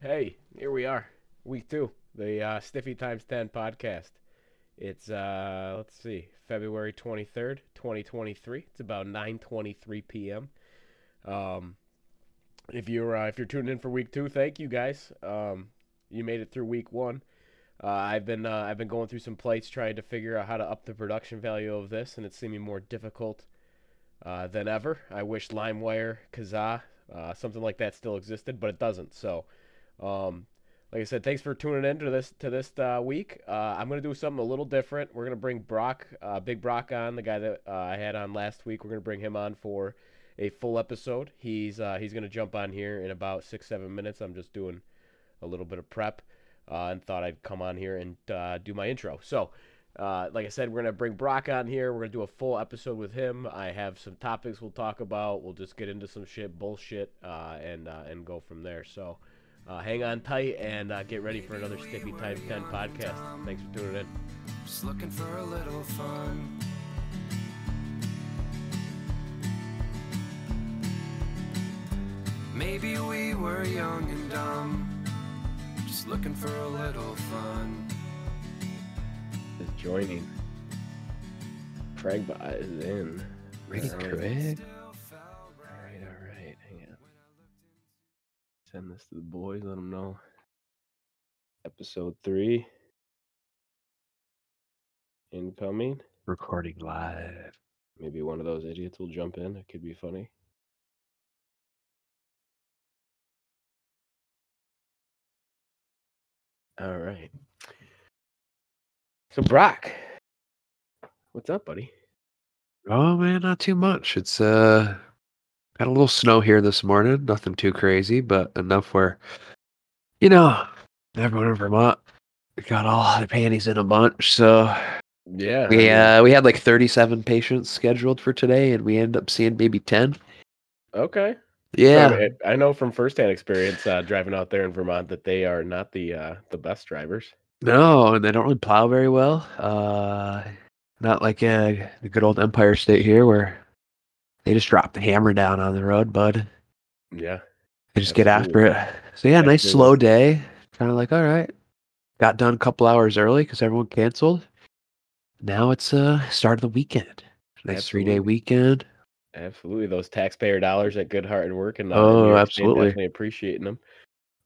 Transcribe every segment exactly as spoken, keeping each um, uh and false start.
Hey, here we are, week two, the uh, Stiffy Times Ten podcast. It's uh, let's see, February twenty third, twenty twenty three. It's about nine twenty three p.m. Um, if you're uh, if you're tuning in for week two, thank you guys. Um, you made it through week one. Uh, I've been uh, I've been going through some plates trying to figure out how to up the production value of this, and it's seeming more difficult uh, than ever. I wish LimeWire, Kazaa, uh, something like that still existed, but it doesn't. So, um, like I said, thanks for tuning in to this to this uh, week. Uh, I'm gonna do something a little different. We're gonna bring Brock, uh, Big Brock, on, the guy that uh, I had on last week. We're gonna bring him on for a full episode. He's uh, he's gonna jump on here in about six seven minutes. I'm just doing a little bit of prep. Uh, and thought I'd come on here and uh, do my intro. So, uh, like I said, we're going to bring Brock on here. We're going to do a full episode with him. I have some topics we'll talk about. We'll just get into some shit, bullshit, uh, and uh, and go from there. So, uh, hang on tight and uh, get ready for another Stiffy Times ten podcast. Thanks for tuning in. Just looking for a little fun. Maybe we were young and dumb. Looking for a little fun. Is joining. Craigba is in. Ready, Craig? Craig. Alright, alright. Hang on. Send this to the boys. Let them know. Episode three. Incoming. Recording live. Maybe one of those idiots will jump in. It could be funny. All right. So, Brock, what's up, buddy? Oh, man, not too much. It's uh, had a little snow here this morning. Nothing too crazy, but enough where, you know, everyone in Vermont got all the panties in a bunch. So, yeah, we, uh, we had like thirty-seven patients scheduled for today, and we ended up seeing maybe ten. Okay. Yeah, I, mean, I know from firsthand experience uh, driving out there in Vermont that they are not the uh, the best drivers. No, and they don't really plow very well. Uh, not like uh, the good old Empire State here, where they just drop the hammer down on the road, bud. Yeah, they just absolutely. Get after it. So yeah, absolutely. Nice slow day. Kind of like, all right, got done a couple hours early because everyone canceled. Now it's uh start of the weekend. Nice three day weekend. Absolutely, those taxpayer dollars at good heart and work, and uh, oh, absolutely, definitely appreciating them.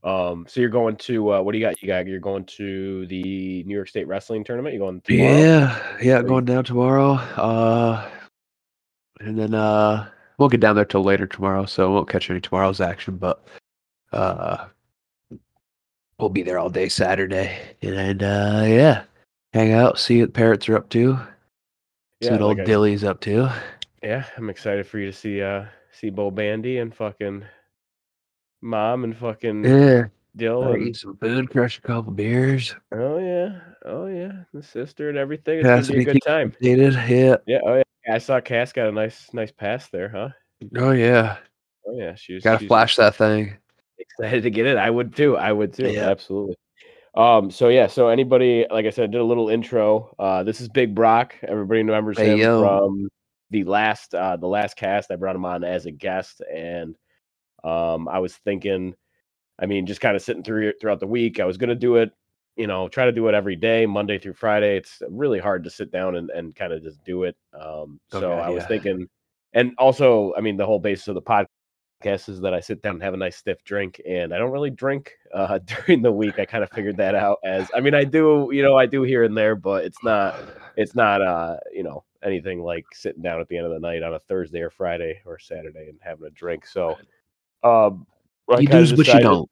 Um, so you're going to uh, what do you got? You got you're going to the New York State Wrestling Tournament. You're going tomorrow? Yeah, yeah, Are going you... down tomorrow. Uh, and then uh, we'll get down there till later tomorrow, so I won't catch any tomorrow's action, but uh, we'll be there all day Saturday, and uh, yeah, hang out, see what the Parrots are up to, see yeah, what old like Dilly's I... up to. Yeah, I'm excited for you to see uh see Bo Bandy and fucking Mom and fucking yeah. Dylan. And... Eat some food, crush a couple beers. Oh yeah, oh yeah, the sister and everything. It's Cass gonna be a good time. Updated. Yeah, yeah, oh yeah. I saw Cass got a nice, nice pass there, huh? Oh yeah, oh yeah. She was, gotta she's flash that thing. Excited to get it. I would too. I would too. Yeah. Absolutely. Um, so yeah, so anybody, like I said, I did a little intro. Uh, this is Big Brock. Everybody remembers hey, him yo. from. The last, uh, the last cast, I brought him on as a guest, and um, I was thinking, I mean, just kind of sitting through throughout the week, I was going to do it, you know, try to do it every day, Monday through Friday. It's really hard to sit down and, and kind of just do it. Um, so okay, I was yeah. thinking, and also, I mean, the whole basis of the podcast is that I sit down and have a nice stiff drink, and I don't really drink uh, during the week. I kind of figured that out as, I mean, I do, you know, I do here and there, but it's not, it's not, uh, you know, anything like sitting down at the end of the night on a Thursday or Friday or Saturday and having a drink. So um, you do is what you don't.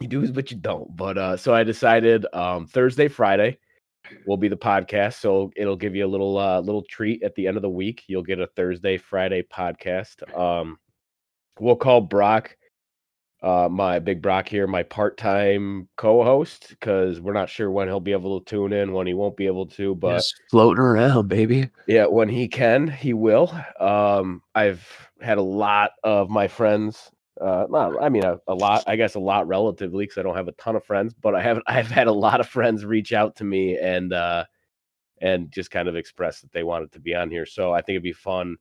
You do is what you don't. But uh, so I decided um, Thursday, Friday will be the podcast. So it'll give you a little uh, little treat at the end of the week. You'll get a Thursday, Friday podcast. Um, we'll call Brock, uh, my Big Brock here, my part-time co-host, because we're not sure when he'll be able to tune in, when he won't be able to, but just floating around, baby. Yeah, when he can, he will. Um, I've had a lot of my friends, uh, not, I mean, a, a lot, I guess a lot relatively, because I don't have a ton of friends, but I have, I've had a lot of friends reach out to me and, uh, and just kind of express that they wanted to be on here. So I think it'd be fun,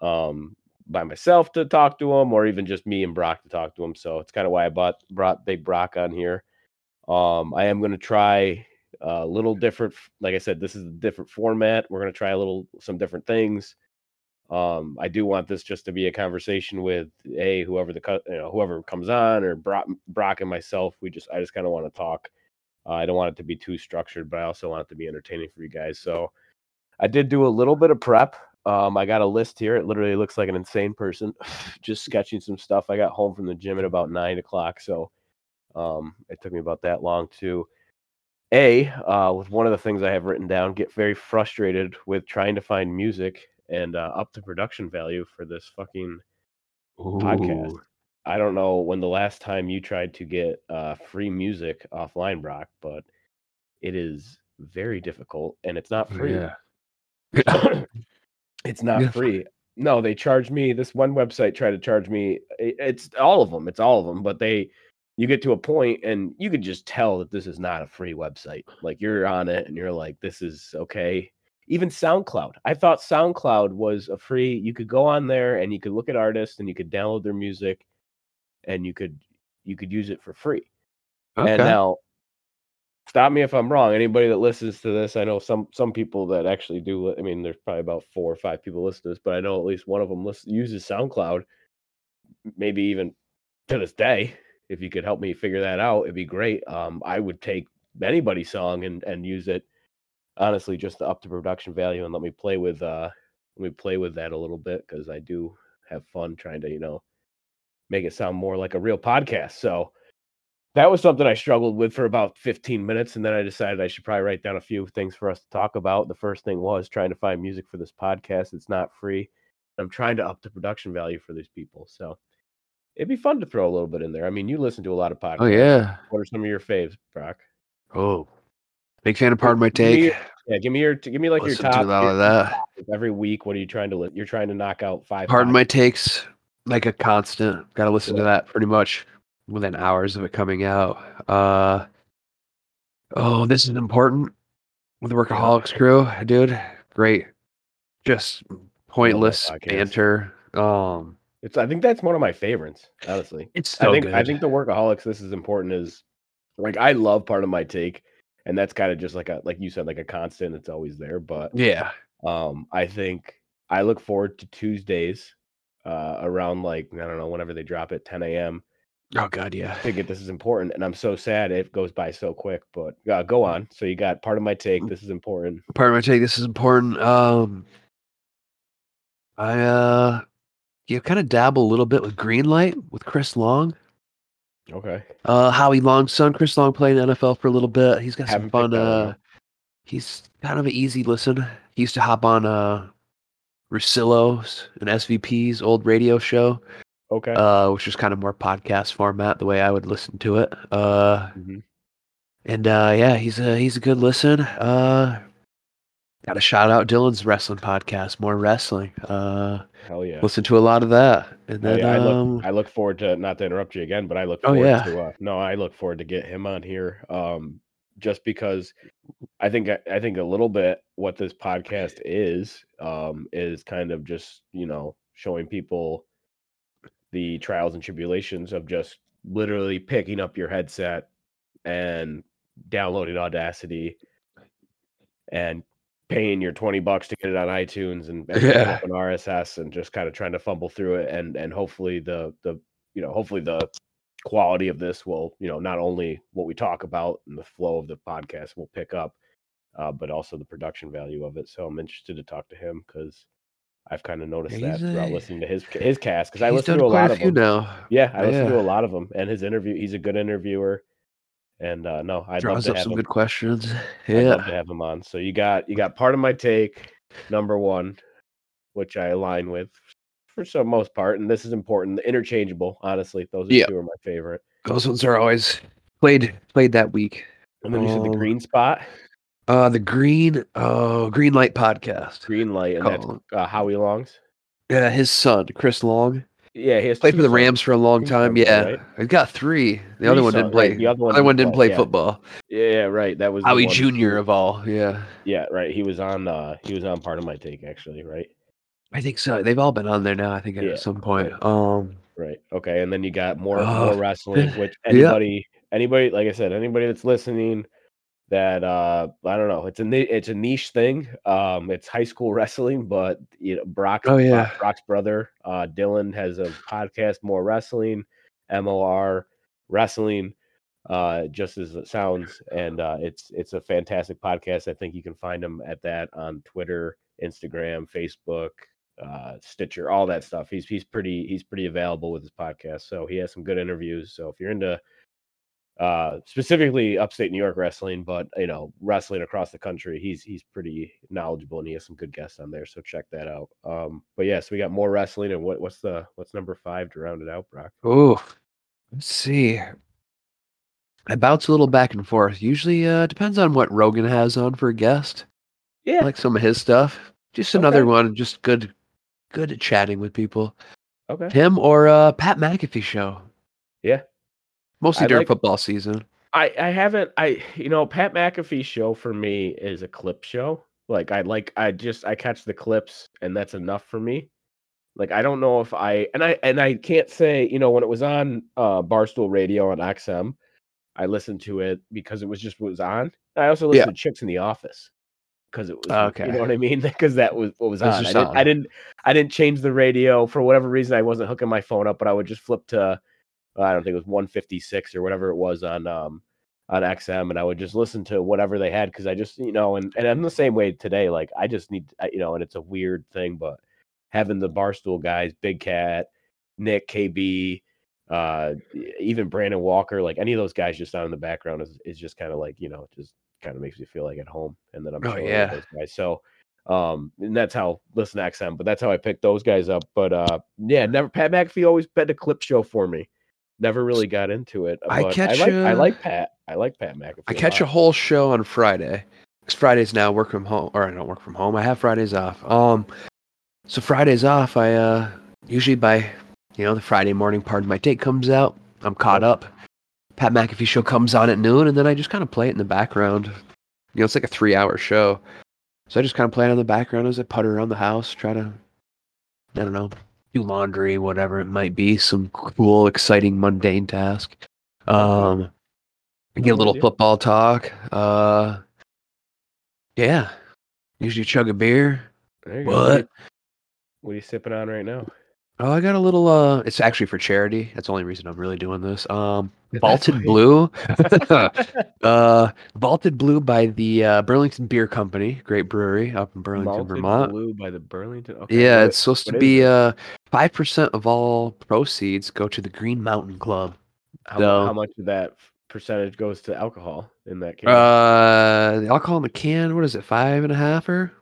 um, by myself to talk to him, or even just me and Brock to talk to him. So it's kind of why I bought, brought Big Brock on here. Um, I am going to try a little different. Like I said, this is a different format. We're going to try a little, some different things. Um, I do want this just to be a conversation with a, whoever the, you know, whoever comes on, or Brock, Brock and myself. We just, I just kind of want to talk. Uh, I don't want it to be too structured, but I also want it to be entertaining for you guys. So I did do a little bit of prep. Um, I got a list here. It literally looks like an insane person just sketching some stuff. I got home from the gym at about nine o'clock. So, um, it took me about that long to a, uh, with one of the things I have written down, get very frustrated with trying to find music and, uh, up the production value for this fucking Ooh. podcast. I don't know when the last time you tried to get uh, free music offline, Brock, but it is very difficult, and it's not free. Yeah. It's not yeah. free. No, they charge me. This one website tried to charge me. It's all of them. It's all of them. But they, you get to a point, and you could just tell that this is not a free website. Like, you're on it, and you're like, this is okay. Even SoundCloud. I thought SoundCloud was a free. You could go on there, and you could look at artists, and you could download their music. And you could you could use it for free. Okay. And now, stop me if I'm wrong. Anybody that listens to this, I know some some people that actually do. I mean, there's probably about four or five people listen to this, but I know at least one of them list, uses SoundCloud. Maybe even to this day, if you could help me figure that out, it'd be great. Um, I would take anybody's song and and use it honestly just to up the production value and let me play with uh let me play with that a little bit, because I do have fun trying to you know. make it sound more like a real podcast. So that was something I struggled with for about fifteen minutes. And then I decided I should probably write down a few things for us to talk about. The first thing was trying to find music for this podcast. It's not free. I'm trying to up the production value for these people. So it'd be fun to throw a little bit in there. I mean, you listen to a lot of podcasts. Oh, yeah. What are some of your faves, Brock? Oh, big fan of Pardon My Take. Give me, yeah, give me your, give me like listen your top. To all of that. Every week, what are you trying to, you're trying to knock out five. Pardon podcasts. My Takes. Like a constant. Got to listen yeah. to that pretty much within hours of it coming out. Uh, oh, This Is Important with the Workaholics crew. Dude, great. Just pointless banter. Um, it's. I think that's one of my favorites, honestly. It's so I think, good. I think the Workaholics, This Is Important is, like, I love Part of My Take. And that's kind of just like a, like you said, like a constant. It's always there. But yeah, um, I think I look forward to Tuesdays. Uh, around like, I don't know, whenever they drop it, ten a.m. Oh, God, yeah. I think it, This Is Important. And I'm so sad it goes by so quick, but uh, go on. So you got Part of My Take, This Is Important. Part of My Take, This Is Important. Um, I uh, you know, kind of dabble a little bit with Greenlight with Chris Long. Okay. Uh, Howie Long's son, Chris Long, played in the N F L for a little bit. He's got Haven't some fun. Uh, he's kind of an easy listen. He used to hop on... Uh, Rusillo's and S V P's old radio show, okay, uh, which was kind of more podcast format the way I would listen to it. Uh, mm-hmm. And uh, yeah, he's a he's a good listen. Uh, got to shout out Dylan's wrestling podcast, More Wrestling. Uh, Hell yeah, listen to a lot of that. And then yeah, I, um, look, I look forward to not to interrupt you again, but I look forward oh, yeah. to uh, no, I look forward to get him on here. Um, just because I think I think a little bit what this podcast is um, is kind of just, you know, showing people the trials and tribulations of just literally picking up your headset and downloading Audacity and paying your twenty bucks to get it on iTunes and, and yeah. an R S S and just kind of trying to fumble through it. And, and hopefully the, the, you know, hopefully the, quality of this will, you know, not only what we talk about and the flow of the podcast will pick up, uh, but also the production value of it. So I'm interested to talk to him because I've kind of noticed yeah, that throughout a, listening to his his cast because I listen to a lot of them. Now. Yeah, I yeah. listen to a lot of them, and his interview. He's a good interviewer, and uh, no, I'd Draws love to up have some him. good questions. Yeah, I'd love to have him on. So you got you got Part of My Take, number one, which I align with. For the most part, and This Is Important. Interchangeable, honestly. Those yeah. two are my favorite. Those ones are always played played that week. And then um, you said the Green Spot. Uh, the Green, oh, Greenlight podcast. Greenlight, and oh. that's uh, Howie Long's. Yeah, his son, Chris Long. Yeah, he has played for the Rams sons. for a long time. Sons, yeah, right? I've got three. The three other one sons, didn't play. Right? The other one, other didn't, one play. didn't play yeah. football. Yeah, right. That was Howie Junior of all. Yeah. Yeah, right. He was on. Uh, he was on Part of My Take, actually. Right. I think so. They've all been on there now, I think, at yeah. some point. Um, right. Okay. And then you got more, uh, more wrestling, which anybody, yeah. anybody, like I said, anybody that's listening that, uh, I don't know, it's a, it's a niche thing. Um, it's high school wrestling, but, you know, Brock, oh, yeah. Brock, Brock's brother, uh, Dylan, has a podcast, More Wrestling, M O R Wrestling, uh, just as it sounds. And, uh, it's, it's a fantastic podcast. I think you can find him at that on Twitter, Instagram, Facebook, uh Stitcher, all that stuff. He's he's pretty he's pretty available with his podcast. So he has some good interviews. So if you're into uh specifically upstate New York wrestling, but you know, wrestling across the country, he's he's pretty knowledgeable and he has some good guests on there. So check that out. Um but yeah, so we got More Wrestling, and what what's the what's number five to round it out, Brock? Oh, let's see. I bounce a little back and forth. Usually uh depends on what Rogan has on for a guest. Yeah. I like some of his stuff. Just another okay. one, just good good at chatting with people. Okay. Him or uh, Pat McAfee show. Yeah. Mostly I during like, football season. I, I haven't, I you know, Pat McAfee's show for me is a clip show. Like I like, I just, I catch the clips and that's enough for me. Like, I don't know if I, and I, and I can't say, you know, when it was on uh, Barstool Radio on X M, I listened to it because it was just what was on. I also listened yeah. to Chicks in the Office. Because it was, okay. you know what I mean? Because that was what was on. I didn't, on. I didn't, I didn't change the radio for whatever reason. I wasn't hooking my phone up, but I would just flip to, uh, I don't think it was one fifty-six or whatever it was on, um, on X M, and I would just listen to whatever they had. Because I just, you know, and, and I'm the same way today. Like I just need, you know, and it's a weird thing, but having the Barstool guys, Big Cat, Nick, K B, uh, even Brandon Walker, like any of those guys just out in the background is is just kind of like, you know, just. Kind of makes me feel like at home, and then I'm oh, yeah. those guys. So, um, and that's how listen to X M, but that's how I picked those guys up. But uh, yeah, never Pat McAfee always been a clip show for me. Never really got into it. I catch. I like, a, I like Pat. I like Pat McAfee. I catch a, a whole show on Friday. Because Fridays now work from home, or I don't work from home. I have Fridays off. Um, so Fridays off. I uh usually by you know the Friday morning, Pardon My Take comes out. I'm caught up. Pat McAfee show comes on at noon, and then I just kind of play it in the background. You know, it's like a three-hour show. So I just kind of play it in the background as I putter around the house, try to, I don't know, do laundry, whatever it might be, some cool, exciting, mundane task. Um, get a little football talk. Uh, yeah. Usually chug a beer. There you what? Go. What are you sipping on right now? Oh, I got a little, uh, it's actually for charity. That's the only reason I'm really doing this. Um, Vaulted Blue, uh, Vaulted Blue by the, uh, Burlington Beer Company, great brewery up in Burlington, Vaulted Vermont. Blue by the Burlington. Okay, yeah. Wait, it's supposed to be, it? uh, five percent of all proceeds go to the Green Mountain Club. How, so, how much of that percentage goes to alcohol in that case? Uh, the alcohol in the can, what is it? Five and a half or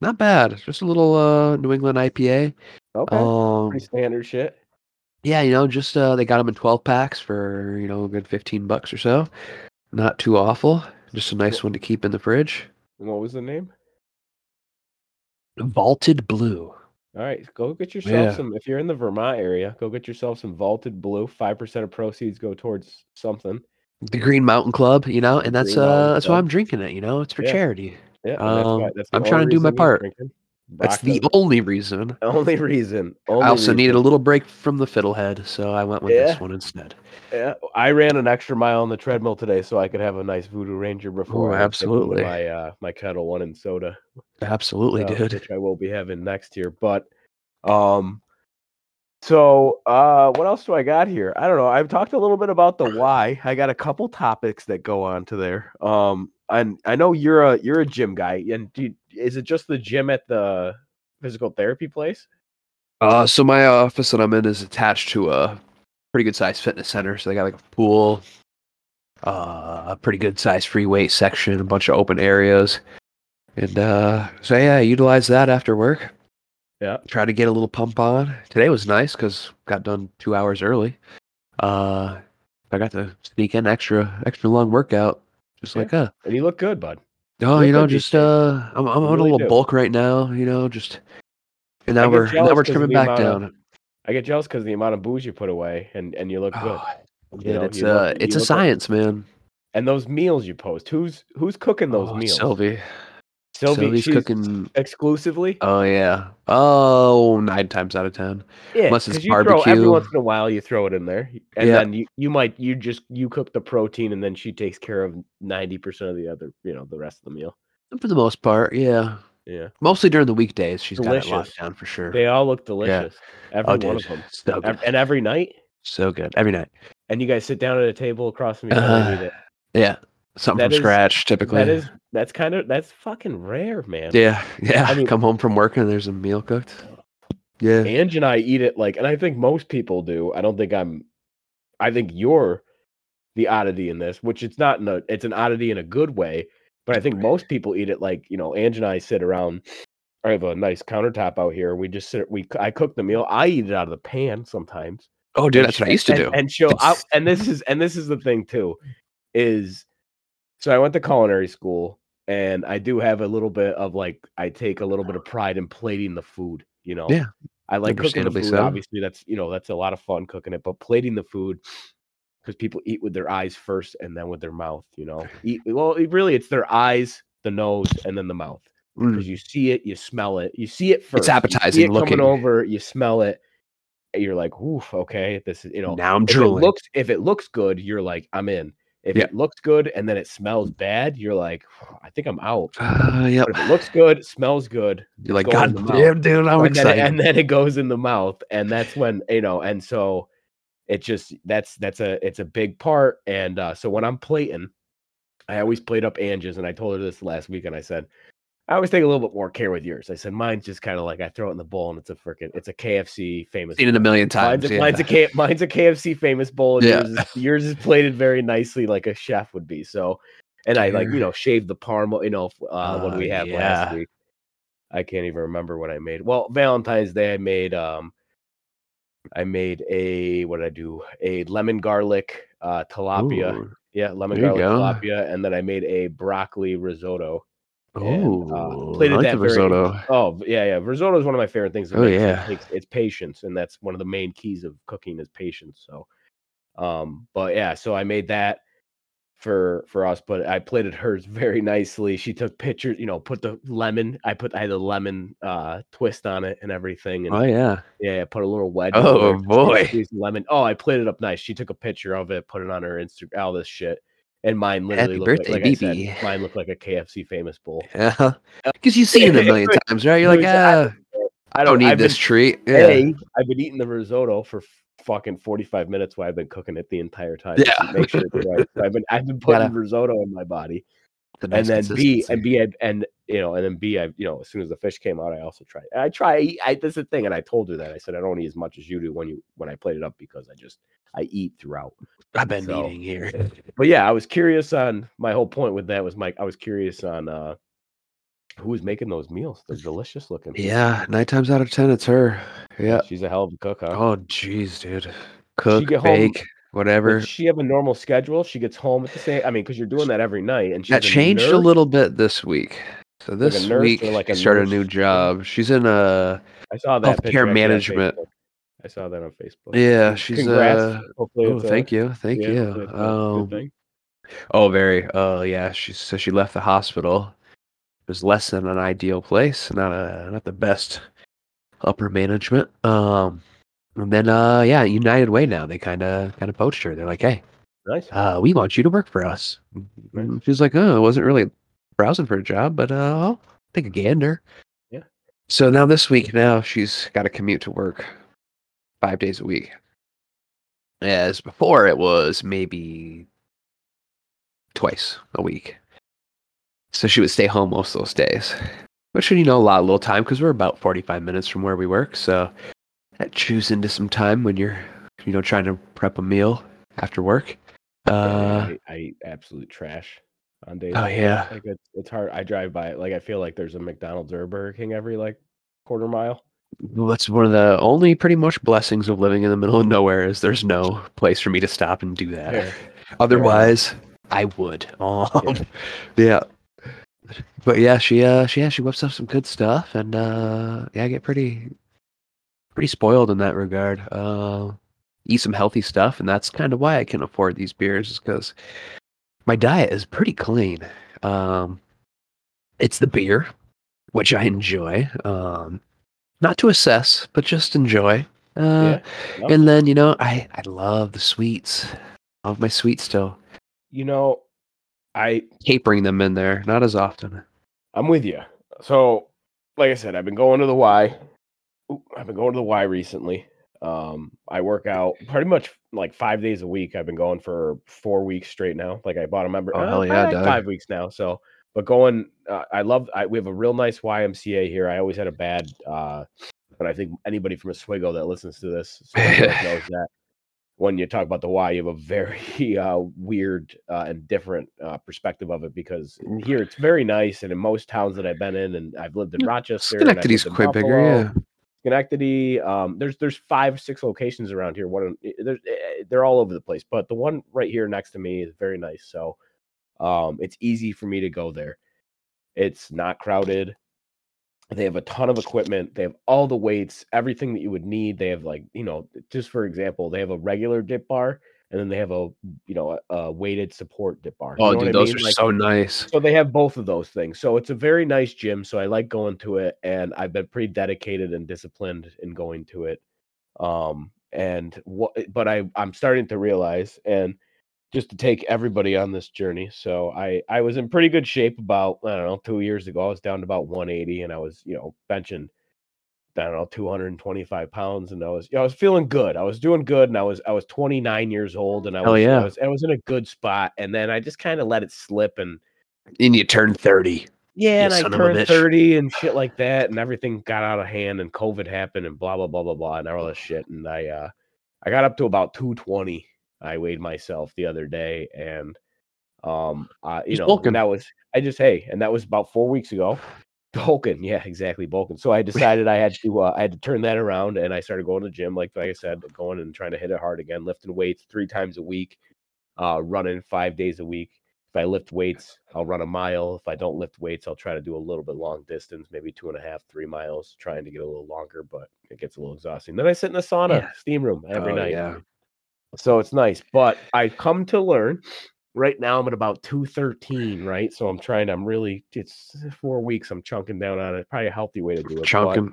not bad. It's just a little, uh, New England I P A. Okay, um, pretty standard shit. Yeah, you know, just uh, they got them in twelve packs for you know a good fifteen bucks or so. Not too awful. Just a nice cool. one to keep in the fridge. And what was the name? Vaulted Blue. All right, go get yourself yeah. some. If you're in the Vermont area, go get yourself some Vaulted Blue. Five percent of proceeds go towards something. The Green Mountain Club, you know, and that's Green uh that's why I'm drinking it. You know, it's for yeah. charity. Yeah, um, that's why, that's I'm trying to do my part. Drinking. Brock That's the only reason. Only reason. Only I also reason. needed a little break from the fiddlehead, so I went with yeah. this one instead. Yeah, I ran an extra mile on the treadmill today, so I could have a nice Voodoo Ranger before. Ooh, absolutely. My uh, my Kettle One and soda. Absolutely, uh, dude. Which I will be having next year. But, um, so uh, what else do I got here? I don't know. I've talked a little bit about the why. I got a couple topics that go on to there. Um, and I know you're a you're a gym guy, and do you, is it just the gym at the physical therapy place? Uh, so my office that I'm in is attached to a pretty good sized fitness center. So they got like a pool, uh, a pretty good sized free weight section, a bunch of open areas, and uh, so yeah, I utilize that after work. Yeah, try to get a little pump on. Today was nice because got done two hours early. Uh, I got to sneak in extra extra long workout. Just yeah. like uh, and you look good, bud. No, you know, just uh, I'm I'm on a little bulk right now, you know, just and now we're now we're trimming back down. I get jealous because of the amount of booze you put away, and, and you look good. Yeah, it's uh, it's a science, man. And those meals you post, who's who's cooking those meals? Sylvie. Sylvie's cooking exclusively. Oh yeah. Oh, nine times out of ten. Yeah, unless it's you barbecue. Throw, every once in a while, you throw it in there, and yeah. then you, you might you just you cook the protein, and then she takes care of ninety percent of the other, you know, the rest of the meal. For the most part, yeah. Yeah. Mostly during the weekdays, she's delicious. Got it locked down for sure. They all look delicious. Yeah. Every oh, one dude. Of them. So good. And every night. So good every night. And you guys sit down at a table across from each other and eat it. Yeah. Something that from is, scratch, typically. That is that's kind of that's fucking rare, man. Yeah, yeah. I mean, come home from work and there's a meal cooked. Yeah. Ange and I eat it like, and I think most people do. I don't think I'm. I think you're the oddity in this, which it's not. In a, it's an oddity in a good way, but I think right. most people eat it like, you know. Ange and I sit around. I have a nice countertop out here. We just sit. We I cook the meal. I eat it out of the pan sometimes. Oh, dude, that's what I used to do. And, and she'll. I, and this is and this is the thing too, is. So I went to culinary school, and I do have a little bit of like, I take a little bit of pride in plating the food, you know? Yeah. I like cooking the food. So. Obviously that's, you know, that's a lot of fun cooking it, but plating the food, because people eat with their eyes first and then with their mouth, you know, eat, well, it really it's their eyes, the nose, and then the mouth. Because mm. you see it, you smell it, you see it first. It's appetizing. You see it looking. Coming over, you smell it. And you're like, oof, okay. This is, you know, now I'm drooling. If it looks, if it looks good, you're like, I'm in. If yeah. it looks good and then it smells bad, you're like, I think I'm out. Uh, yep. But if it looks good, smells good. You're like, God damn, dude, I'm and excited. Then it, and then it goes in the mouth. And that's when, you know, and so it just, that's, that's a, it's a big part. And uh, so when I'm plating, I always plate up Ange's, and I told her this last week, and I said, I always take a little bit more care with yours. I said, mine's just kind of like, I throw it in the bowl, and it's a freaking, it's a K F C famous. Seen it a million times. Mine's, yeah. mine's, a, K, mine's a K F C famous bowl. And yeah. yours, is, yours is plated very nicely, like a chef would be. So, and I like, you know, shaved the parm, you know, uh, what we had uh, yeah. last week. I can't even remember what I made. Well, Valentine's Day, I made, um, I made a, what did I do? A lemon garlic uh, tilapia. Ooh. Yeah, lemon there garlic tilapia. And then I made a broccoli risotto. Oh, uh, plated I like that the risotto. Very, oh, yeah, yeah. Risotto is one of my favorite things. Oh, make. yeah. It takes, it's patience, and that's one of the main keys of cooking is patience. So, um, but yeah, so I made that for for us, but I plated hers very nicely. She took pictures, you know, put the lemon. I put I had a lemon uh, twist on it and everything. And, oh yeah, yeah. Put a little wedge. Oh boy, lemon. Oh, I plated it up nice. She took a picture of it, put it on her Instagram. All this shit. And mine literally looked birthday, like, like I said, mine looked like a K F C famous bowl. Yeah, because you've seen it a million times, right? You're like, ah, I don't need I've this been, treat. Yeah, hey, I've been eating the risotto for fucking forty-five minutes while I've been cooking it the entire time. Yeah, make sure it's right. So I've been I've been putting yeah. risotto in my body, the nice and then B and B and, and you know and then B I you know as soon as the fish came out, I also tried. I try. I that's the thing, and I told her that I said I don't eat as much as you do when you when I plate it up because I just. I eat throughout. I've been so, eating here. But yeah, I was curious on my whole point with that was Mike. I was curious on uh, who was making those meals. They're delicious looking. Yeah, nine times out of ten, it's her. Yeah. She's a hell of a cook, huh? Oh, geez, dude. Cook, bake, home, whatever. Does she have a normal schedule? She gets home at the same I mean, because you're doing that every night. And she's that changed a, a little bit this week. So this like a nurse week, or like a started nurse. a new job. She's in a I saw that healthcare management. I saw that on Facebook. Yeah, she's. Congrats. Uh, oh, thank a, you, thank yeah, you. Um, oh, very. Oh, uh, yeah. She so she left the hospital. It was less than an ideal place. Not a not the best upper management. Um, and then uh, yeah, United Way now they kind of kind of poached her. They're like, hey, nice. Uh, we want you to work for us. Right. She's like, oh, I wasn't really browsing for a job, but uh, I'll take a gander. Yeah. So now this week, now she's got to commute to work. Five days a week. As before, it was maybe twice a week. So she would stay home most of those days. Which, you know, a lot of little time because we're about forty-five minutes from where we work. So that chews into some time when you're, you know, trying to prep a meal after work. Uh, I, I eat absolute trash on days. Oh, yeah. Like it's, it's hard. I drive by it. Like, I feel like there's a McDonald's or a Burger King every, like, quarter mile. That's one of the only pretty much blessings of living in the middle of nowhere is there's no place for me to stop and do that. Yeah. Otherwise, yeah. I would. Um, yeah. yeah. But yeah, she uh, she yeah, she whips up some good stuff, and uh, yeah, I get pretty pretty spoiled in that regard. Uh, eat some healthy stuff, and that's kind of why I can afford these beers is because my diet is pretty clean. Um, It's the beer, which I enjoy. Um, not to assess, but just enjoy. Uh, yeah. Nope. And then, you know, I, I love the sweets. I love my sweets still. You know, I... Capering them in there, not as often. I'm with you. So, like I said, I've been going to the Y. Ooh, I've been going to the Y recently. Um, I work out pretty much like five days a week. I've been going for four weeks straight now. Like I bought a member. Oh, uh, hell yeah, Doug. Five weeks now. So, but going, uh, I love, I, we have a real nice Y M C A here. I always had a bad, uh, but I think anybody from Oswego that listens to this knows that when you talk about the Y, you have a very, uh, weird, uh, and different, uh, perspective of it, because here it's very nice. And in most towns that I've been in, and I've lived in yeah, Rochester, Schenectady's quite Buffalo, bigger. Yeah. Schenectady, um, there's there's five, six locations around here. One, there's they're all over the place, but the one right here next to me is very nice. So, um, it's easy for me to go there. It's not crowded. They have a ton of equipment. They have all the weights, everything that you would need. They have, like, you know, just for example, they have a regular dip bar, and then they have a, you know, a, a weighted support dip bar. Oh, you know, dude, those I mean? are like, so nice. So they have both of those things. So it's a very nice gym. So I like going to it, and I've been pretty dedicated and disciplined in going to it. Um, and what, but I, I'm starting to realize, and just to take everybody on this journey. So I, I was in pretty good shape about, I don't know, two years ago. I was down to about one eighty, and I was, you know, benching, I don't know, two hundred twenty-five pounds, and I was, you know, I was feeling good. I was doing good, and I was, I was twenty-nine years old, and I was, oh, yeah. I was, I was in a good spot. And then I just kind of let it slip, and and you turned thirty. Yeah, and I turned thirty and shit like that, and everything got out of hand, and COVID happened, and blah blah blah blah blah, and all this shit. And I, uh, I got up to about two twenty. I weighed myself the other day, and um, uh, you He's know, and that was, I just hey, and that was about four weeks ago. Bulking, yeah, exactly, bulking. So I decided I had to, uh, I had to turn that around, and I started going to the gym. Like, like I said, going and trying to hit it hard again, lifting weights three times a week, uh, running five days a week. If I lift weights, I'll run a mile. If I don't lift weights, I'll try to do a little bit long distance, maybe two and a half, three miles, trying to get a little longer, but it gets a little exhausting. Then I sit in the sauna, yeah. steam room every oh, night. Yeah. So it's nice, but I come to learn. Right now I'm at about two thirteen, right? So I'm trying to, I'm really, it's four weeks. I'm chunking down on it. Probably a healthy way to do it. Chunking.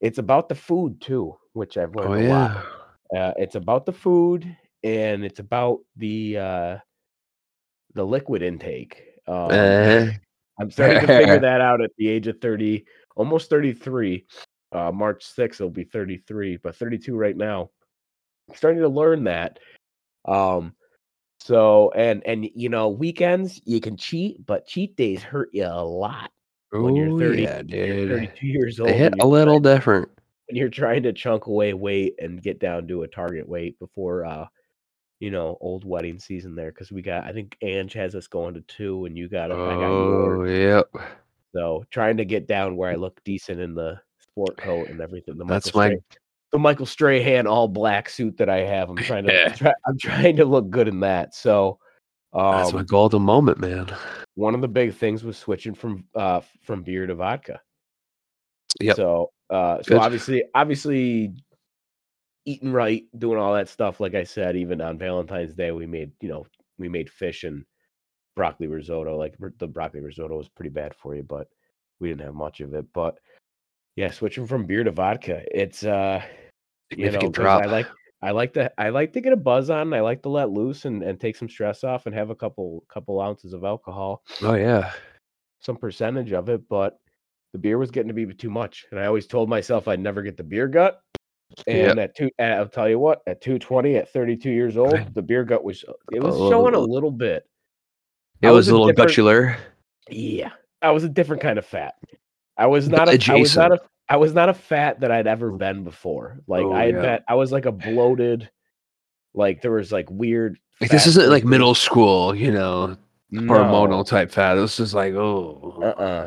It's about the food too, which I've learned oh, a yeah. lot. Uh, it's about the food, and it's about the, uh, the liquid intake. Um, uh, I'm starting to figure that out at the age of thirty, almost thirty-three. Uh, March sixth, it'll be thirty-three, but thirty-two right now. I'm starting to learn that. Um, So, and, and, you know, weekends you can cheat, but cheat days hurt you a lot when you're thirty, Ooh, yeah, dude. You're thirty-two years old. They hit a little trying, different. When you're trying to chunk away weight and get down to a target weight before, uh, you know, old wedding season there. Cause we got, I think Ange has us going to two, and you got, oh, I got more. Yep. So trying to get down where I look decent in the sport coat and everything. The That's my. The Michael Strahan all black suit that I have, I'm trying to, I'm, try, I'm trying to look good in that. So um, that's my golden moment, man. One of the big things was switching from uh, from beer to vodka. Yeah. So, uh, so obviously, obviously, eating right, doing all that stuff. Like I said, even on Valentine's Day, we made, you know, we made fish and broccoli risotto. Like the broccoli risotto was pretty bad for you, but we didn't have much of it. But yeah, switching from beer to vodka, it's uh. You know, I like I like to I like to get a buzz on. I like to let loose and, and take some stress off and have a couple couple ounces of alcohol. Oh yeah, some percentage of it, but the beer was getting to be too much. And I always told myself I'd never get the beer gut. And yep. at two, at, I'll tell you what, at two twenty, at thirty-two years old, the beer gut was it was oh. showing a little bit. It was, was a little guttular. Yeah, I was a different kind of fat. I was not a. I was not a. I was not a fat that I'd ever been before. Like oh, I yeah. bet I was like a bloated, like there was like weird. Like this isn't like middle school, you know, no. hormonal type fat. This is like, oh, uh, uh-uh.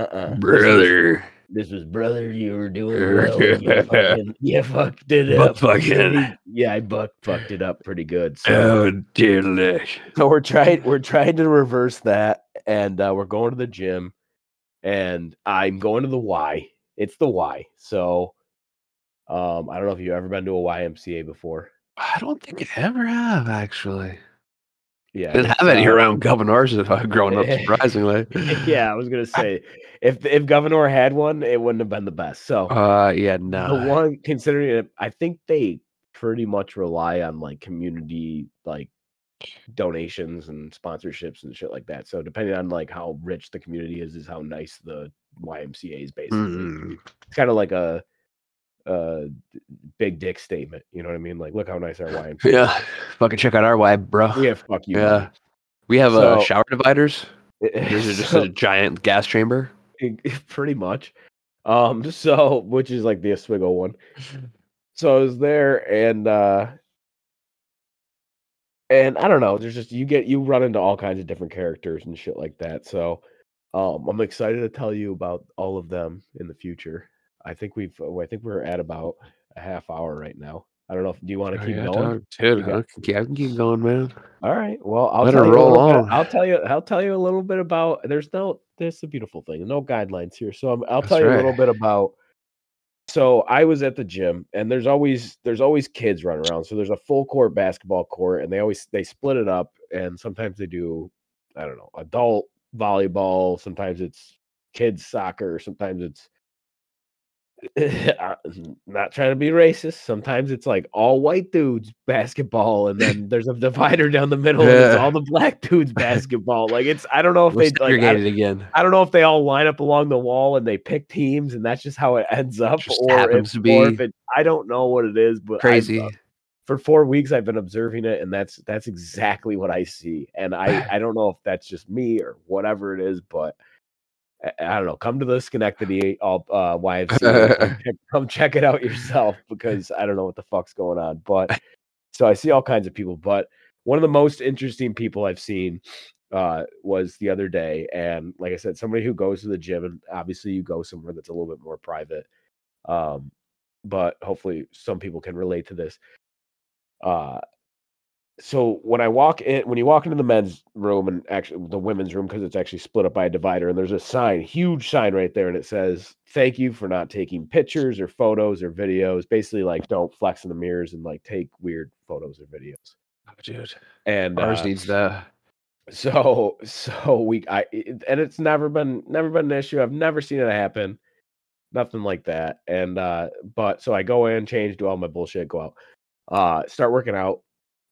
uh, uh-uh. brother. This was, this was brother. You were doing well. You fucking, you fucked it up. Fucking. Yeah, I buck fucked it up pretty good. So. Oh dear. So we're trying. We're trying to reverse that, and uh, we're going to the gym, and I'm going to the Y. It's the Y. So um, I don't know if you've ever been to a Y M C A before. I don't think I ever have, actually. Yeah, didn't have any uh, around Governors growing up, surprisingly. Yeah, I was gonna say if if Governor had one, it wouldn't have been the best. So, uh, yeah, no. The one considering it, I think they pretty much rely on like community like donations and sponsorships and shit like that. So, depending on like how rich the community is, is how nice the Y M C A is basically. Mm. It's kind of like a uh big dick statement, you know what I mean? Like, look how nice our Y M C A is. Yeah, fucking check out our Y, bro. Yeah, fuck you. Yeah, man. We have so, uh, shower dividers. These are just so, a giant gas chamber, it, it, pretty much. Um, so which is like the Oswego one. So I was there, and uh, and I don't know. There's just you get you run into all kinds of different characters and shit like that. So, um, I'm excited to tell you about all of them in the future. I think we've. I think we're at about a half hour right now. I don't know. If, do you want to keep oh, yeah, going? Dude, I can, I can keep going, man. All right. Well, I'll let tell it you roll on. Bit, I'll tell you. I'll tell you a little bit about. There's no. There's the beautiful thing. No guidelines here, so I'm, I'll That's tell you right. a little bit about. So I was at the gym, and there's always there's always kids running around. So there's a full court basketball court, and they always they split it up, and sometimes they do, I don't know, adult volleyball. Sometimes it's kids soccer. Sometimes it's I'm not trying to be racist. Sometimes it's like all white dudes basketball, and then there's a divider down the middle, yeah. and it's all the black dudes basketball. Like it's, I don't know if we'll they like, I, again. I don't know if they all line up along the wall and they pick teams, and that's just how it ends up. It or, if, to be or if it, I don't know what it is, but crazy. I, uh, for four weeks, I've been observing it, and that's that's exactly what I see. And I I don't know if that's just me or whatever it is, but. I don't know. Come to the Schenectady all, uh, Y M C A. come, check, come check it out yourself, because I don't know what the fuck's going on. But so I see all kinds of people. But one of the most interesting people I've seen uh, was the other day. And like I said, somebody who goes to the gym, and obviously you go somewhere that's a little bit more private. Um, but hopefully some people can relate to this. Uh, So when I walk in, when you walk into the men's room and actually the women's room, because it's actually split up by a divider, and there's a sign, huge sign right there, and it says, "Thank you for not taking pictures or photos or videos." Basically, like, don't flex in the mirrors and like take weird photos or videos. Oh, dude, and ours uh, needs that. So, so we, I, it, and it's never been, never been an issue. I've never seen it happen. Nothing like that. And uh, but so I go in, change, do all my bullshit, go out, uh, start working out.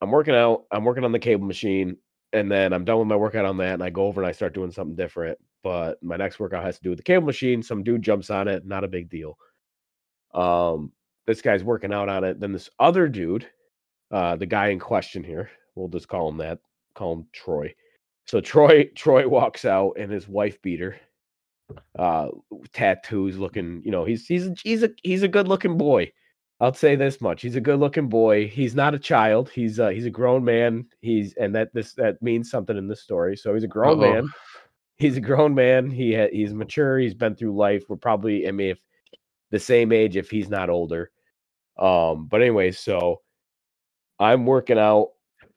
I'm working out, I'm working on the cable machine, and then I'm done with my workout on that, and I go over and I start doing something different. But my next workout has to do with the cable machine. Some dude jumps on it, not a big deal. Um, this guy's working out on it. Then this other dude, uh, the guy in question here, we'll just call him that, call him Troy. So Troy, Troy walks out in his wife beater, uh, tattoos, looking, you know, he's he's he's a he's a good looking boy. I'll say this much. He's a good-looking boy. He's not a child. He's a, he's a grown man. He's and that this that means something in this story. So he's a grown Uh-oh. man. He's a grown man. He ha- he's mature. He's been through life. We're probably, I mean, if the same age if he's not older. Um, but anyway, so I'm working out,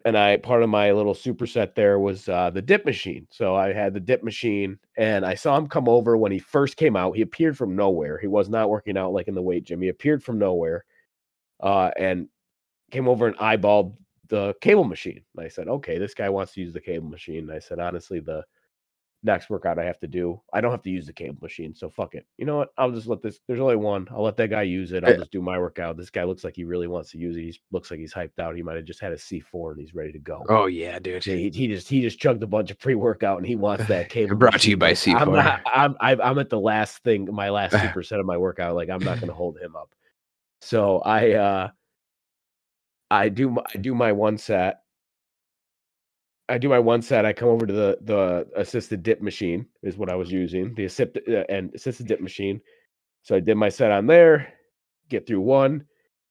and I part of my little superset there was uh, the dip machine. So I had the dip machine, and I saw him come over when he first came out. He appeared from nowhere. He was not working out like in the weight gym. He appeared from nowhere. Uh, and came over and eyeballed the cable machine. And I said, okay, this guy wants to use the cable machine. And I said, honestly, the next workout I have to do, I don't have to use the cable machine. So fuck it. You know what? I'll just let this, there's only one. I'll let that guy use it. I'll just do my workout. This guy looks like he really wants to use it. He looks like he's hyped out. He might've just had a C four and he's ready to go. Oh yeah, dude. He, he just, he just chugged a bunch of pre-workout and he wants that cable. Brought to you by C four. I'm, not, I'm, I'm at the last thing, my last two percent of my workout. Like, I'm not going to hold him up. So I uh, I do my, I do my one set. I do my one set. I come over to the the assisted dip machine is what I was using, the assist, uh, and assisted dip machine. So I did my set on there. Get through one.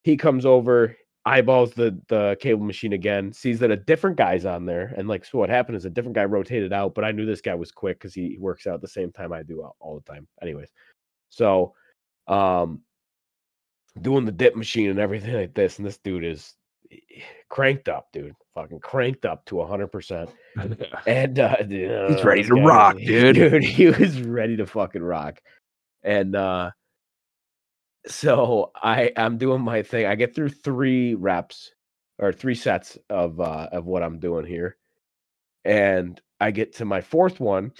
He comes over, eyeballs the the cable machine again. Sees that a different guy's on there, and like so, what happened is a different guy rotated out. But I knew this guy was quick because he works out the same time I do all, all the time. Anyways, so um. doing the dip machine and everything like this, and this dude is cranked up, dude. Fucking cranked up to one hundred percent. And uh, dude, he's ready to guy, rock, dude. Dude, he was ready to fucking rock. And uh, so I, I'm doing my thing. I get through three reps or three sets of uh, of what I'm doing here. And I get to my fourth one,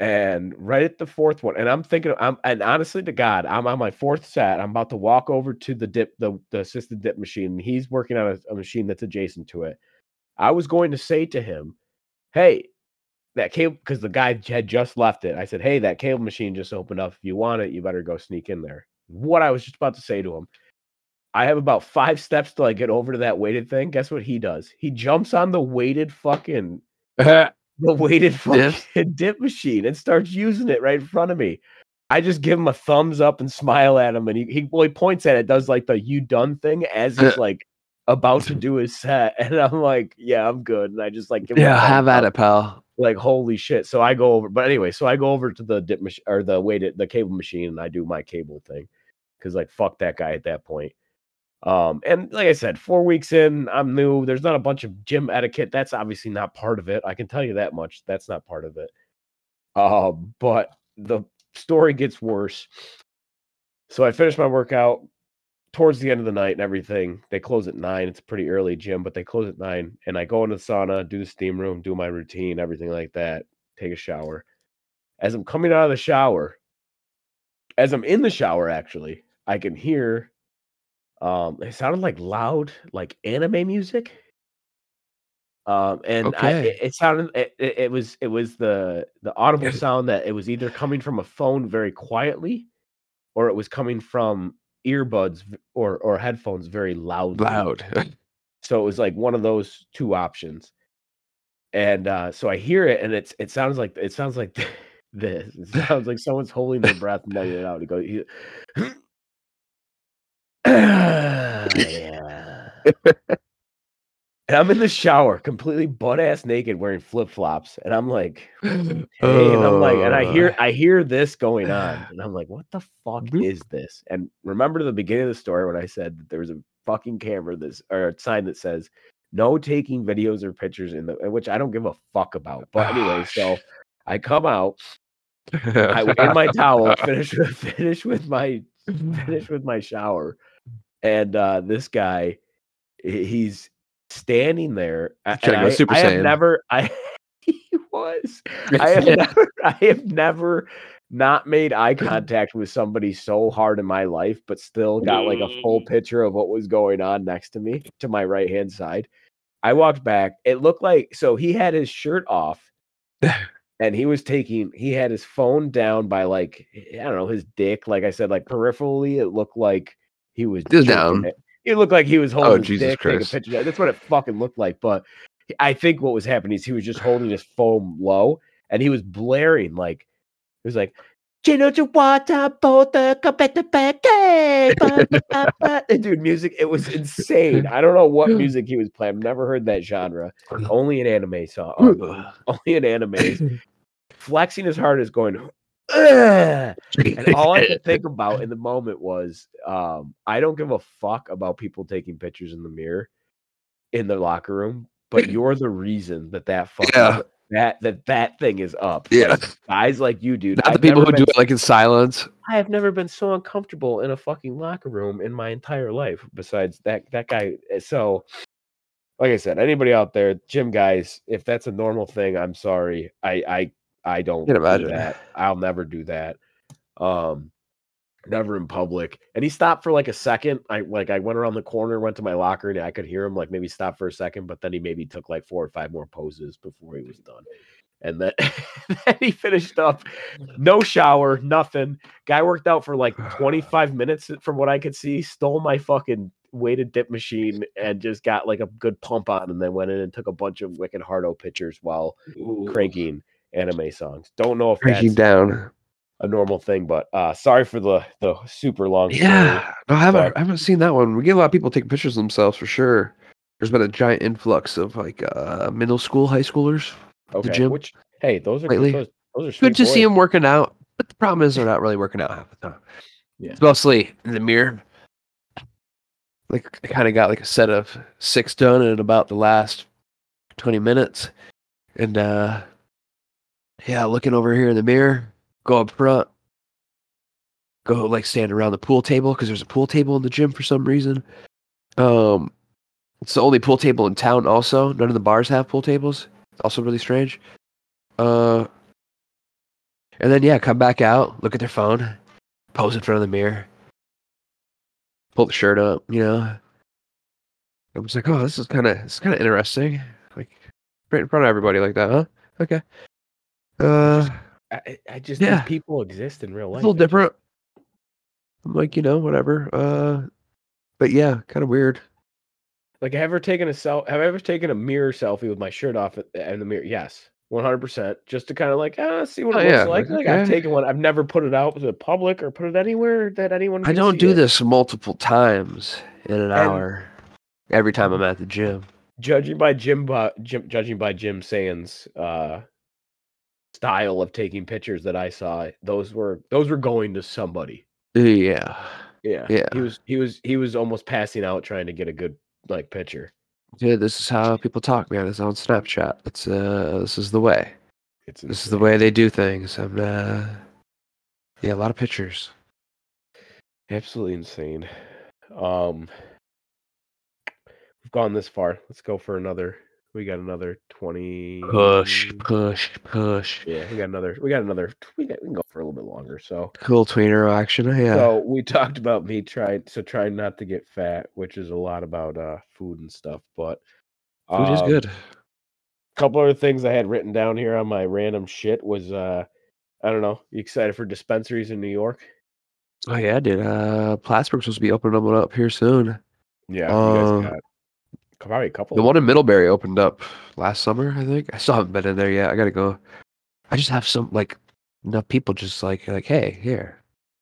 and right at the fourth one, and I'm thinking, I'm and honestly to God, I'm on my fourth set. I'm about to walk over to the dip, the, the assisted dip machine. And he's working on a, a machine that's adjacent to it. I was going to say to him, hey, that cable, because the guy had just left it. I said, hey, that cable machine just opened up. If you want it, you better go sneak in there. What I was just about to say to him. I have about five steps till I get over to that weighted thing. Guess what he does? He jumps on the weighted fucking the weighted fucking yeah. dip machine and starts using it right in front of me. I just give him a thumbs up and smile at him, and he he, well, he points at it, does like the "you done" thing as he's like about to do his set, and I'm like, yeah, I'm good, and I just like give him yeah, have at it, pal. Like holy shit! So I go over, but anyway, so I go over to the dip machine or the weighted the cable machine, and I do my cable thing because like fuck that guy at that point. Um, and like I said, four weeks in, I'm new. There's not a bunch of gym etiquette. That's obviously not part of it. I can tell you that much. That's not part of it. Uh, but the story gets worse. So I finished my workout towards the end of the night and everything. They close at nine. It's a pretty early gym, but they close at nine. And I go into the sauna, do the steam room, do my routine, everything like that. Take a shower. As I'm coming out of the shower, as I'm in the shower, actually, I can hear Um, it sounded like loud, like anime music. Um, and okay. I, it, it sounded, it, it, it was, it was the, the audible sound that it was either coming from a phone very quietly, or it was coming from earbuds or, or headphones very loudly. loud. Loud. So it was like one of those two options. And, uh, so I hear it and it's, it sounds like, it sounds like this, it sounds like someone's holding their breath and letting it out. It goes, he, yeah. And I'm in the shower completely butt ass naked wearing flip flops, and I'm like, hey, oh. and I'm like, and I hear I hear this going on, and I'm like, what the fuck is this? And remember the beginning of the story when I said that there was a fucking camera this or a sign that says no taking videos or pictures in the which I don't give a fuck about. But anyway, so I come out, I wear my towel, finish with finish with my finish with my shower. And uh, this guy, he's standing there. Check I, Super I, I have never, I he was. I have never, I have never not made eye contact with somebody so hard in my life, but still got like a full picture of what was going on next to me, to my right hand side. I walked back. It looked like so he had his shirt off, and he was taking. He had his phone down by like I don't know his dick. Like I said, like peripherally, it looked like. He was down. It. It looked like he was holding oh, his Jesus dick, Christ. Taking a picture. That's what it fucking looked like. But I think what was happening is he was just holding his phone low, and he was blaring like it was like, dude, music. It was insane. I don't know what music he was playing. I've never heard that genre. Only an anime song. Only an anime. Flexing his heart is going. Ugh. And all I could think about in the moment was um, I don't give a fuck about people taking pictures in the mirror in the locker room, but you're the reason that that fuck yeah. that that that thing is up. Yeah, like, guys like you, dude. Not I've the people who do it like in silence. I have never been so uncomfortable in a fucking locker room in my entire life. Besides that, that guy. So, like I said, anybody out there, gym guys, if that's a normal thing, I'm sorry. I I. I don't do that. I'll never do that. Um, never in public. And he stopped for like a second. I like I went around the corner, went to my locker, and I could hear him like maybe stop for a second, but then he maybe took like four or five more poses before he was done. And then, then he finished up. No shower, nothing. Guy worked out for like twenty-five minutes from what I could see, stole my fucking weighted dip machine and just got like a good pump on and then went in and took a bunch of wicked hardo pictures while Ooh. cranking anime songs. Don't know if breaking that's down a normal thing, but uh sorry for the the super long story. Yeah, no, I haven't but, I haven't seen that one. We get a lot of people taking pictures of themselves for sure. There's been a giant influx of like uh middle school, high schoolers. Okay, the gym. Which hey, those are lately. Those, those are good to boys. See them working out, but the problem is they're not really working out half the time. Yeah, it's mostly in the mirror. Like I kind of got like a set of six done in about the last twenty minutes, and uh. Yeah, looking over here in the mirror, go up front, go like stand around the pool table because there's a pool table in the gym for some reason. Um, it's the only pool table in town also. None of the bars have pool tables. Also really strange. Uh, and then, yeah, come back out, look at their phone, pose in front of the mirror, pull the shirt up, you know. I'm just like, oh, this is kind of it's kind of interesting. Like, right in front of everybody like that, huh? Okay. Uh, I, I just yeah. think people exist in real life. It's a little different. I'm like, you know, whatever. Uh, but yeah, kind of weird. Like, have I ever taken a self? Have I ever taken a mirror selfie with my shirt off in the mirror? Yes, one hundred percent. Just to kind of like, ah, see what it oh, looks yeah. like. Like, okay. I've taken one. I've never put it out to the public or put it anywhere that anyone. Can I don't see do it. This multiple times in an and hour. Every time I'm at the gym. Judging by Jim, Bo- Jim judging by Jim Sands' uh, style of taking pictures that I saw, those were those were going to somebody. Yeah. Yeah. Yeah. He was he was he was almost passing out trying to get a good like picture. Yeah, this is how people talk, man. It's on Snapchat. It's uh this is the way. It's this is the way they do things. I'm uh yeah, a lot of pictures. Absolutely insane. Um We've gone this far. Let's go for another. We got another twenty. Push, push, push. Yeah, we got another. We got another. We, got, we can go for a little bit longer. So cool tweener action. Yeah. So we talked about me trying. So trying not to get fat, which is a lot about uh, food and stuff. But um, food is good. A couple other things I had written down here on my random shit was uh, I don't know. You excited for dispensaries in New York? Oh yeah, dude. Uh, Plattsburgh's supposed to be opening them up here soon. Yeah. Um, you guys got it. Probably a couple. The one in Middlebury opened up last summer, I think. I still haven't been in there yet. I gotta go. I just have some like enough people just like like hey, here,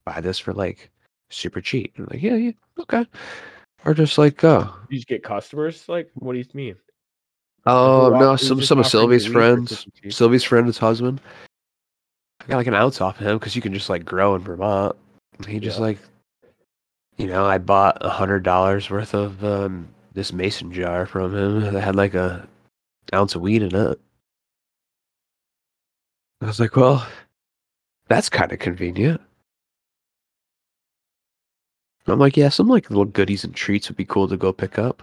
buy this for like super cheap. And I'm like, yeah, yeah, okay. Or just like go. Oh. You just get customers. Like, what do you mean? Oh uh, no, some some of Sylvie's friends, Sylvie's friend, his husband. I got like an ounce off him because you can just like grow in Vermont. And he just yeah. like, you know, I bought a hundred dollars worth of. Um, This mason jar from him that had like a ounce of weed in it. I was like, well, that's kind of convenient. And I'm like, yeah, some like little goodies and treats would be cool to go pick up.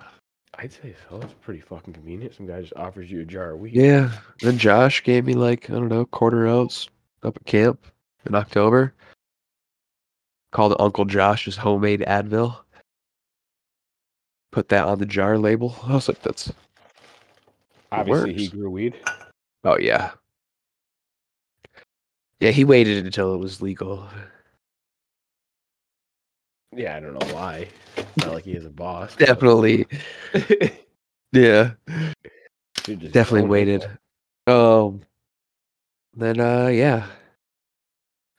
I'd say so. It's pretty fucking convenient. Some guy just offers you a jar of weed. Yeah. Then Josh gave me like, I don't know, quarter ounce up at camp in October. Called Uncle Josh's homemade Advil. Put that on the jar label. I was like, that's obviously he grew weed. Oh yeah, yeah. He waited until it was legal. Yeah, I don't know why. Not like he is a boss. Definitely. yeah. Definitely waited. Um. Then uh yeah.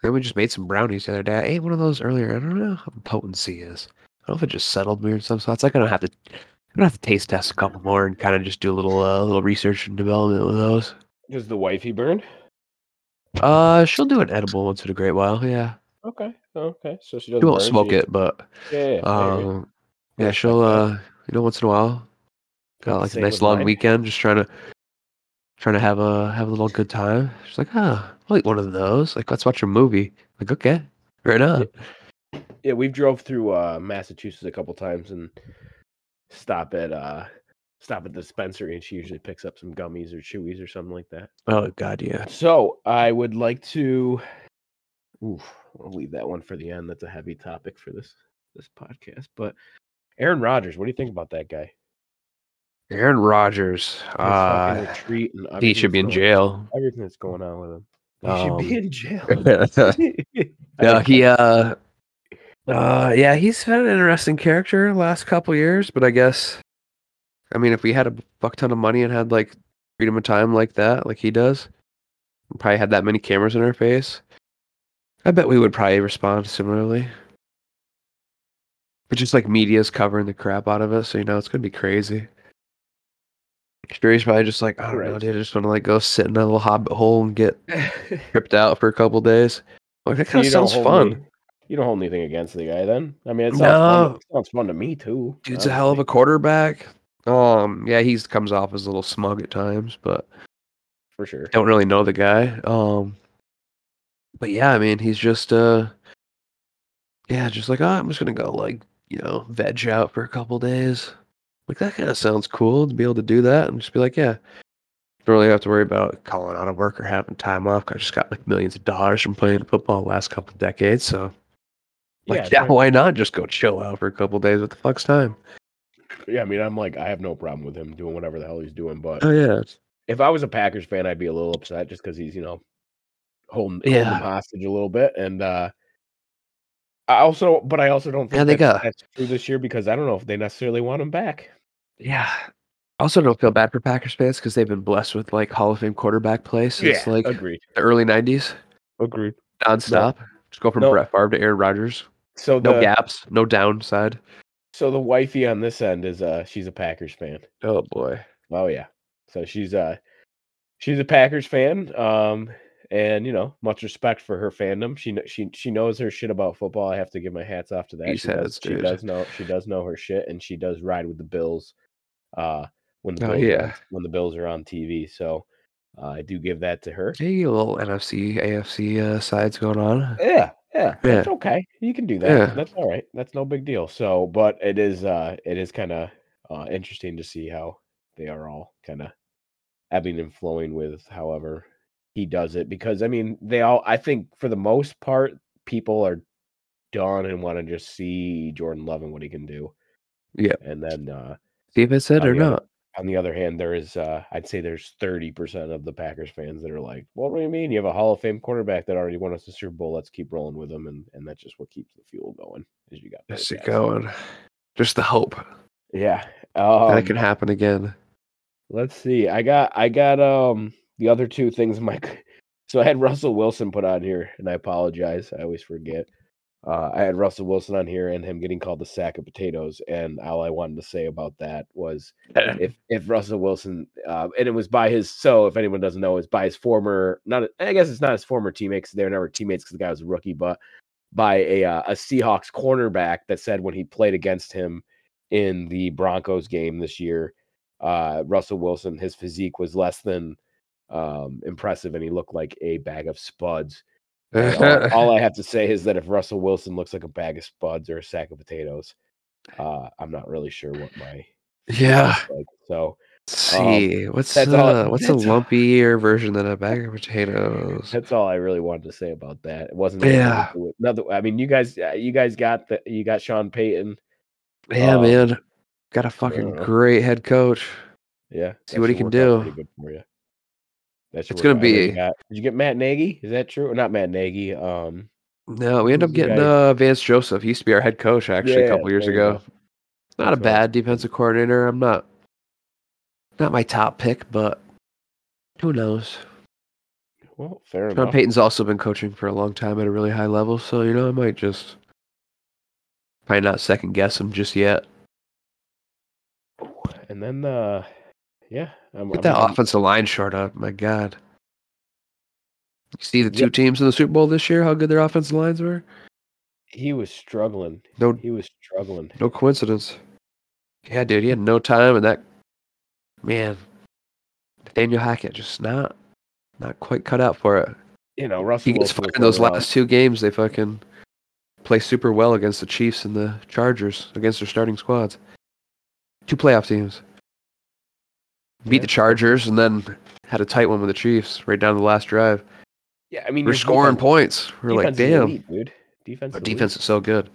Then we just made some brownies the other day. I ate one of those earlier. I don't know how potency is. I don't know if it just settled weird some spots. Like I don't have to, I don't have to taste test a couple more and kind of just do a little, uh, little research and development with those. Does the wifey burn? Uh, she'll do an edible once in a great while. Yeah. Okay. Okay. So she doesn't. She won't burn, smoke she... it, but yeah, yeah, um, yeah, she'll uh, you know, once in a while, got like a nice long mine. weekend, just trying to, trying to have a have a little good time. She's like, ah, oh, I'll eat one of those. Like, let's watch a movie. Like, okay, right on. Yeah. Yeah, we've drove through uh, Massachusetts a couple times and stop at uh, stop at the dispensary, and she usually picks up some gummies or chewies or something like that. Oh God, yeah. So I would like to. Oof, I'll leave that one for the end. That's a heavy topic for this this podcast. But Aaron Rodgers, what do you think about that guy? Aaron Rodgers, uh, he should be in jail. Everything that's going on with him, he um, should be in jail. no, he uh. Uh, yeah, he's had an interesting character the last couple years, but I guess, I mean, if we had a fuck ton of money and had like freedom of time like that, like he does, we probably had that many cameras in our face, I bet we would probably respond similarly. But just like media's covering the crap out of us, so you know it's gonna be crazy. Jury's probably just like, I don't know, dude, I just want to like go sit in a little hobbit hole and get tripped out for a couple days. Like that kind of sounds fun. Me. You don't hold anything against the guy, then. I mean, it sounds, no. fun. It sounds fun to me too. Dude's honestly. a hell of a quarterback. Um, yeah, he comes off as a little smug at times, but for sure, don't really know the guy. Um, but yeah, I mean, he's just uh, yeah, just like oh, I'm just gonna go like you know veg out for a couple days. Like that kind of sounds cool to be able to do that and just be like, yeah, Don't really have to worry about calling out of work or having time off. I just got like millions of dollars from playing football the last couple of decades. So, like, yeah, yeah why not just go chill out for a couple of days? What the fuck's time? Yeah, I mean, I'm like, I have no problem with him doing whatever the hell he's doing. But oh, yeah. if I was a Packers fan, I'd be a little upset just because he's, you know, holding, yeah. holding him hostage a little bit. And uh, I also, but I also don't think yeah, they that's, that's true this year because I don't know if they necessarily want him back. Yeah. Also, don't feel bad for Packers fans because they've been blessed with like Hall of Fame quarterback play since yeah, like agreed. the early nineties. Agreed. Non-stop. No. Just go from no. Brett Favre to Aaron Rodgers. So the, no gaps, no downside. So the wifey on this end is uh she's a Packers fan. Oh boy. Oh yeah. So she's uh she's a Packers fan. Um, and you know, much respect for her fandom. She she she knows her shit about football. I have to give my hats off to that. She, she, says, does, she does know she does know her shit, and she does ride with the Bills. Uh. When the, oh, Bills, yeah. when the Bills are on T V. So uh, I do give that to her. Hey, a little N F C, A F C uh, sides going on. Yeah, yeah, yeah. That's okay. You can do that. Yeah. That's all right. That's no big deal. So, but it is uh, it is kind of uh, interesting to see how they are all kind of ebbing and flowing with however he does it. Because, I mean, they all, I think for the most part, people are done and want to just see Jordan Love and what he can do. Yeah. And then uh, see if it's it or not. Other, On the other hand, there is, uh, I'd say there's thirty percent of the Packers fans that are like, well, what do you mean? You have a Hall of Fame quarterback that already won us the Super Bowl. Let's keep rolling with him. And, and that's just what keeps the fuel going. Is you got yes, it going. Just the hope. Yeah. Um, that it can happen again. Let's see. I got, I got um the other two things. My, so I had Russell Wilson put on here, and I apologize. I always forget. Uh, I had Russell Wilson on here and him getting called the sack of potatoes. And all I wanted to say about that was if, if Russell Wilson, uh, and it was by his, so if anyone doesn't know, it's by his former, not, I guess it's not his former teammates. They were never teammates because the guy was a rookie, but by a, uh, a Seahawks cornerback that said when he played against him in the Broncos game this year, uh, Russell Wilson, his physique was less than um, impressive. And he looked like a bag of spuds. all, all I have to say is that if Russell Wilson looks like a bag of spuds or a sack of potatoes, uh, I'm not really sure what my yeah. Like. So Let's see um, what's uh, all, what's a lumpier version than a bag of potatoes. That's all I really wanted to say about that. It wasn't yeah. Another. I mean, you guys, you guys got the you got Sean Payton. Yeah, um, man, got a fucking uh, great head coach. Yeah, see what he can do. Good for you. That's it's going to be. Did you get Matt Nagy? Is that true? Or not Matt Nagy. Um, no, we end up getting uh, Vance Joseph. He used to be our head coach, actually, yeah, a couple years ago. Not That's a bad right. defensive coordinator. I'm not not my top pick, but who knows? Well, fair John enough. John Payton's also been coaching for a long time at a really high level, so, you know, I might just probably not second guess him just yet. And then, uh, yeah. I'm, Get that I'm, offensive line short up. My God. You see the two yeah. teams in the Super Bowl this year, how good their offensive lines were? He was struggling. No, he was struggling. No coincidence. Yeah, dude. He had no time. And that, man, Nathaniel Hackett just not not quite cut out for it. You know, Russell. He gets fired in those last two games. They fucking play super well against the Chiefs and the Chargers, against their starting squads. Two playoff teams. Beat yeah. the Chargers and then had a tight one with the Chiefs right down to the last drive. Yeah, I mean, we're scoring defense, points. We're like, damn, elite, dude. Defense, our defense elite. Is so good.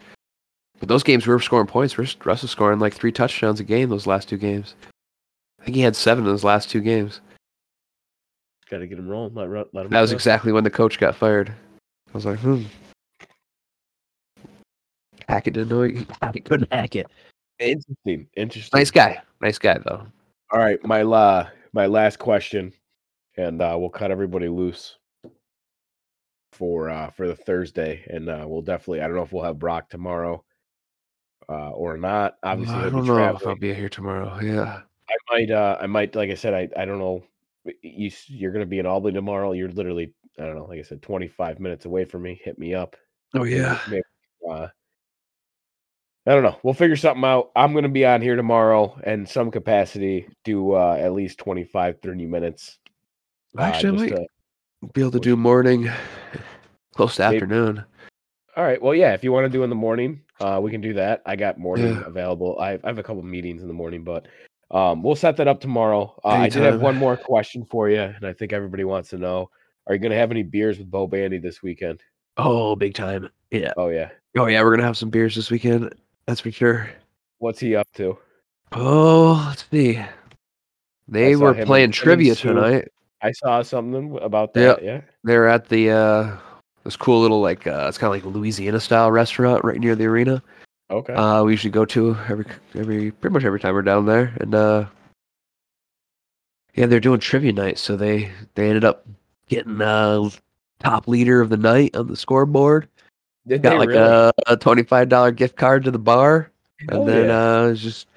But those games, we were scoring points. We're Russ was scoring like three touchdowns a game those last two games. I think he had seven in those last two games. Got to get him rolling. Let, let him that was up. Exactly when the coach got fired. I was like, hmm. Hackett didn't know he, he couldn't hack it. Interesting, interesting. Nice guy. Nice guy though. All right, my uh, my last question, and uh, we'll cut everybody loose for uh, for the Thursday, and uh, we'll definitely. I don't know if we'll have Brock tomorrow uh, or not. Obviously, I don't know traveling. If I'll be here tomorrow. Yeah, I might. Uh, I might. Like I said, I, I don't know. You you're gonna be in Albany tomorrow. You're literally I don't know. Like I said, twenty-five minutes away from me. Hit me up. Oh yeah. Maybe, uh, I don't know. We'll figure something out. I'm going to be on here tomorrow in some capacity, do uh, at least twenty-five, thirty minutes. Uh, Actually, I might to, be able to do morning, close to maybe. Afternoon. All right. Well, yeah, if you want to do in the morning, uh, we can do that. I got morning yeah. available. I, I have a couple meetings in the morning, but Um, we'll set that up tomorrow. Uh, I did have one more question for you, and I think everybody wants to know: are you going to have any beers with Bo Bandy this weekend? Oh, big time! Yeah. Oh yeah. Oh yeah. We're going to have some beers this weekend. That's for sure. What's he up to? Oh, let's see. They were playing trivia tonight. I saw something about that. Yep. Yeah. They're at the uh, this cool little like uh, it's kind of like Louisiana style restaurant right near the arena. Okay. Uh, we usually go to every every pretty much every time we're down there, and uh, yeah, they're doing trivia night, so they they ended up getting uh top leader of the night on the scoreboard. Did Got they like really? a, a twenty-five dollar gift card to the bar, and oh, then yeah. uh, just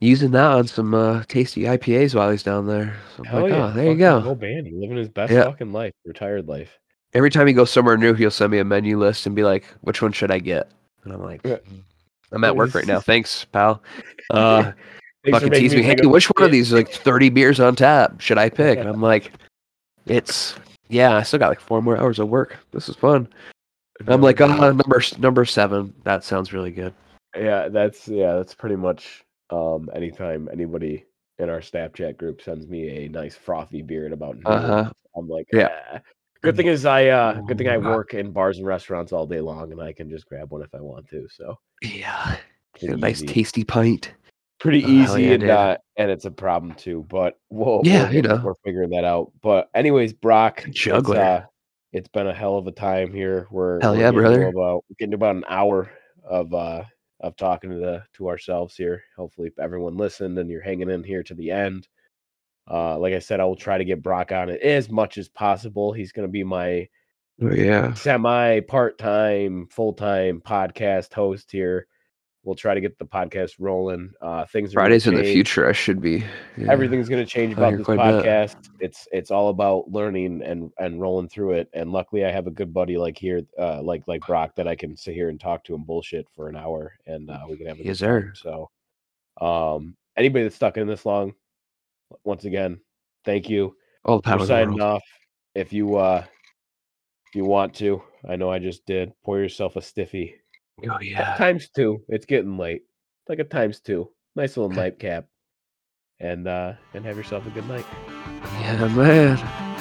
using that on some uh, tasty I P As while he's down there. So I'm like, yeah. oh, there you go. Go Bandy, living his best yeah. fucking life, retired life. Every time he goes somewhere new, he'll send me a menu list and be like, "Which one should I get?" And I'm like, "I'm at work right now. Thanks, pal." Uh, Thanks fucking tease me. Hey, which one of these like thirty beers on tap should I pick? And I'm like, "It's yeah. I still got like four more hours of work. This is fun." And I'm like, "Ah, oh, number number seven. That sounds really good." Yeah, that's yeah, that's pretty much. Um, anytime anybody in our Snapchat group sends me a nice frothy beer at about, uh-huh. I'm like, yeah. Ah. Good thing is I uh, good thing I work in bars and restaurants all day long, and I can just grab one if I want to. So yeah, a nice tasty pint, pretty oh, easy, yeah, and uh, and it's a problem too. But whoa, yeah, we're, you know, we're figuring that out. But anyways, Brock, juggler, it's, uh, it's been a hell of a time here. We're hell we're yeah, brother. About, we're getting about an hour of uh, of talking to the to ourselves here. Hopefully, everyone listened and you're hanging in here to the end. Uh, like I said, I will try to get Brock on it as much as possible. He's going to be my yeah. semi part-time, full-time podcast host here. We'll try to get the podcast rolling. Uh, things are Fridays in the future. I should be. Yeah. Everything's going to change about this podcast. Bad. It's it's all about learning and, and rolling through it. And luckily, I have a good buddy like here, uh, like like Brock, that I can sit here and talk to and bullshit for an hour, and uh, we can have a yes, sir. So, um, anybody that's stuck in this long. Once again, thank you. All the power for signing off. If you uh, if you want to, I know I just did. Pour yourself a stiffy. Oh yeah, times two. It's getting late. It's like a times two. Nice little nightcap, and uh, and have yourself a good night. Yeah, man.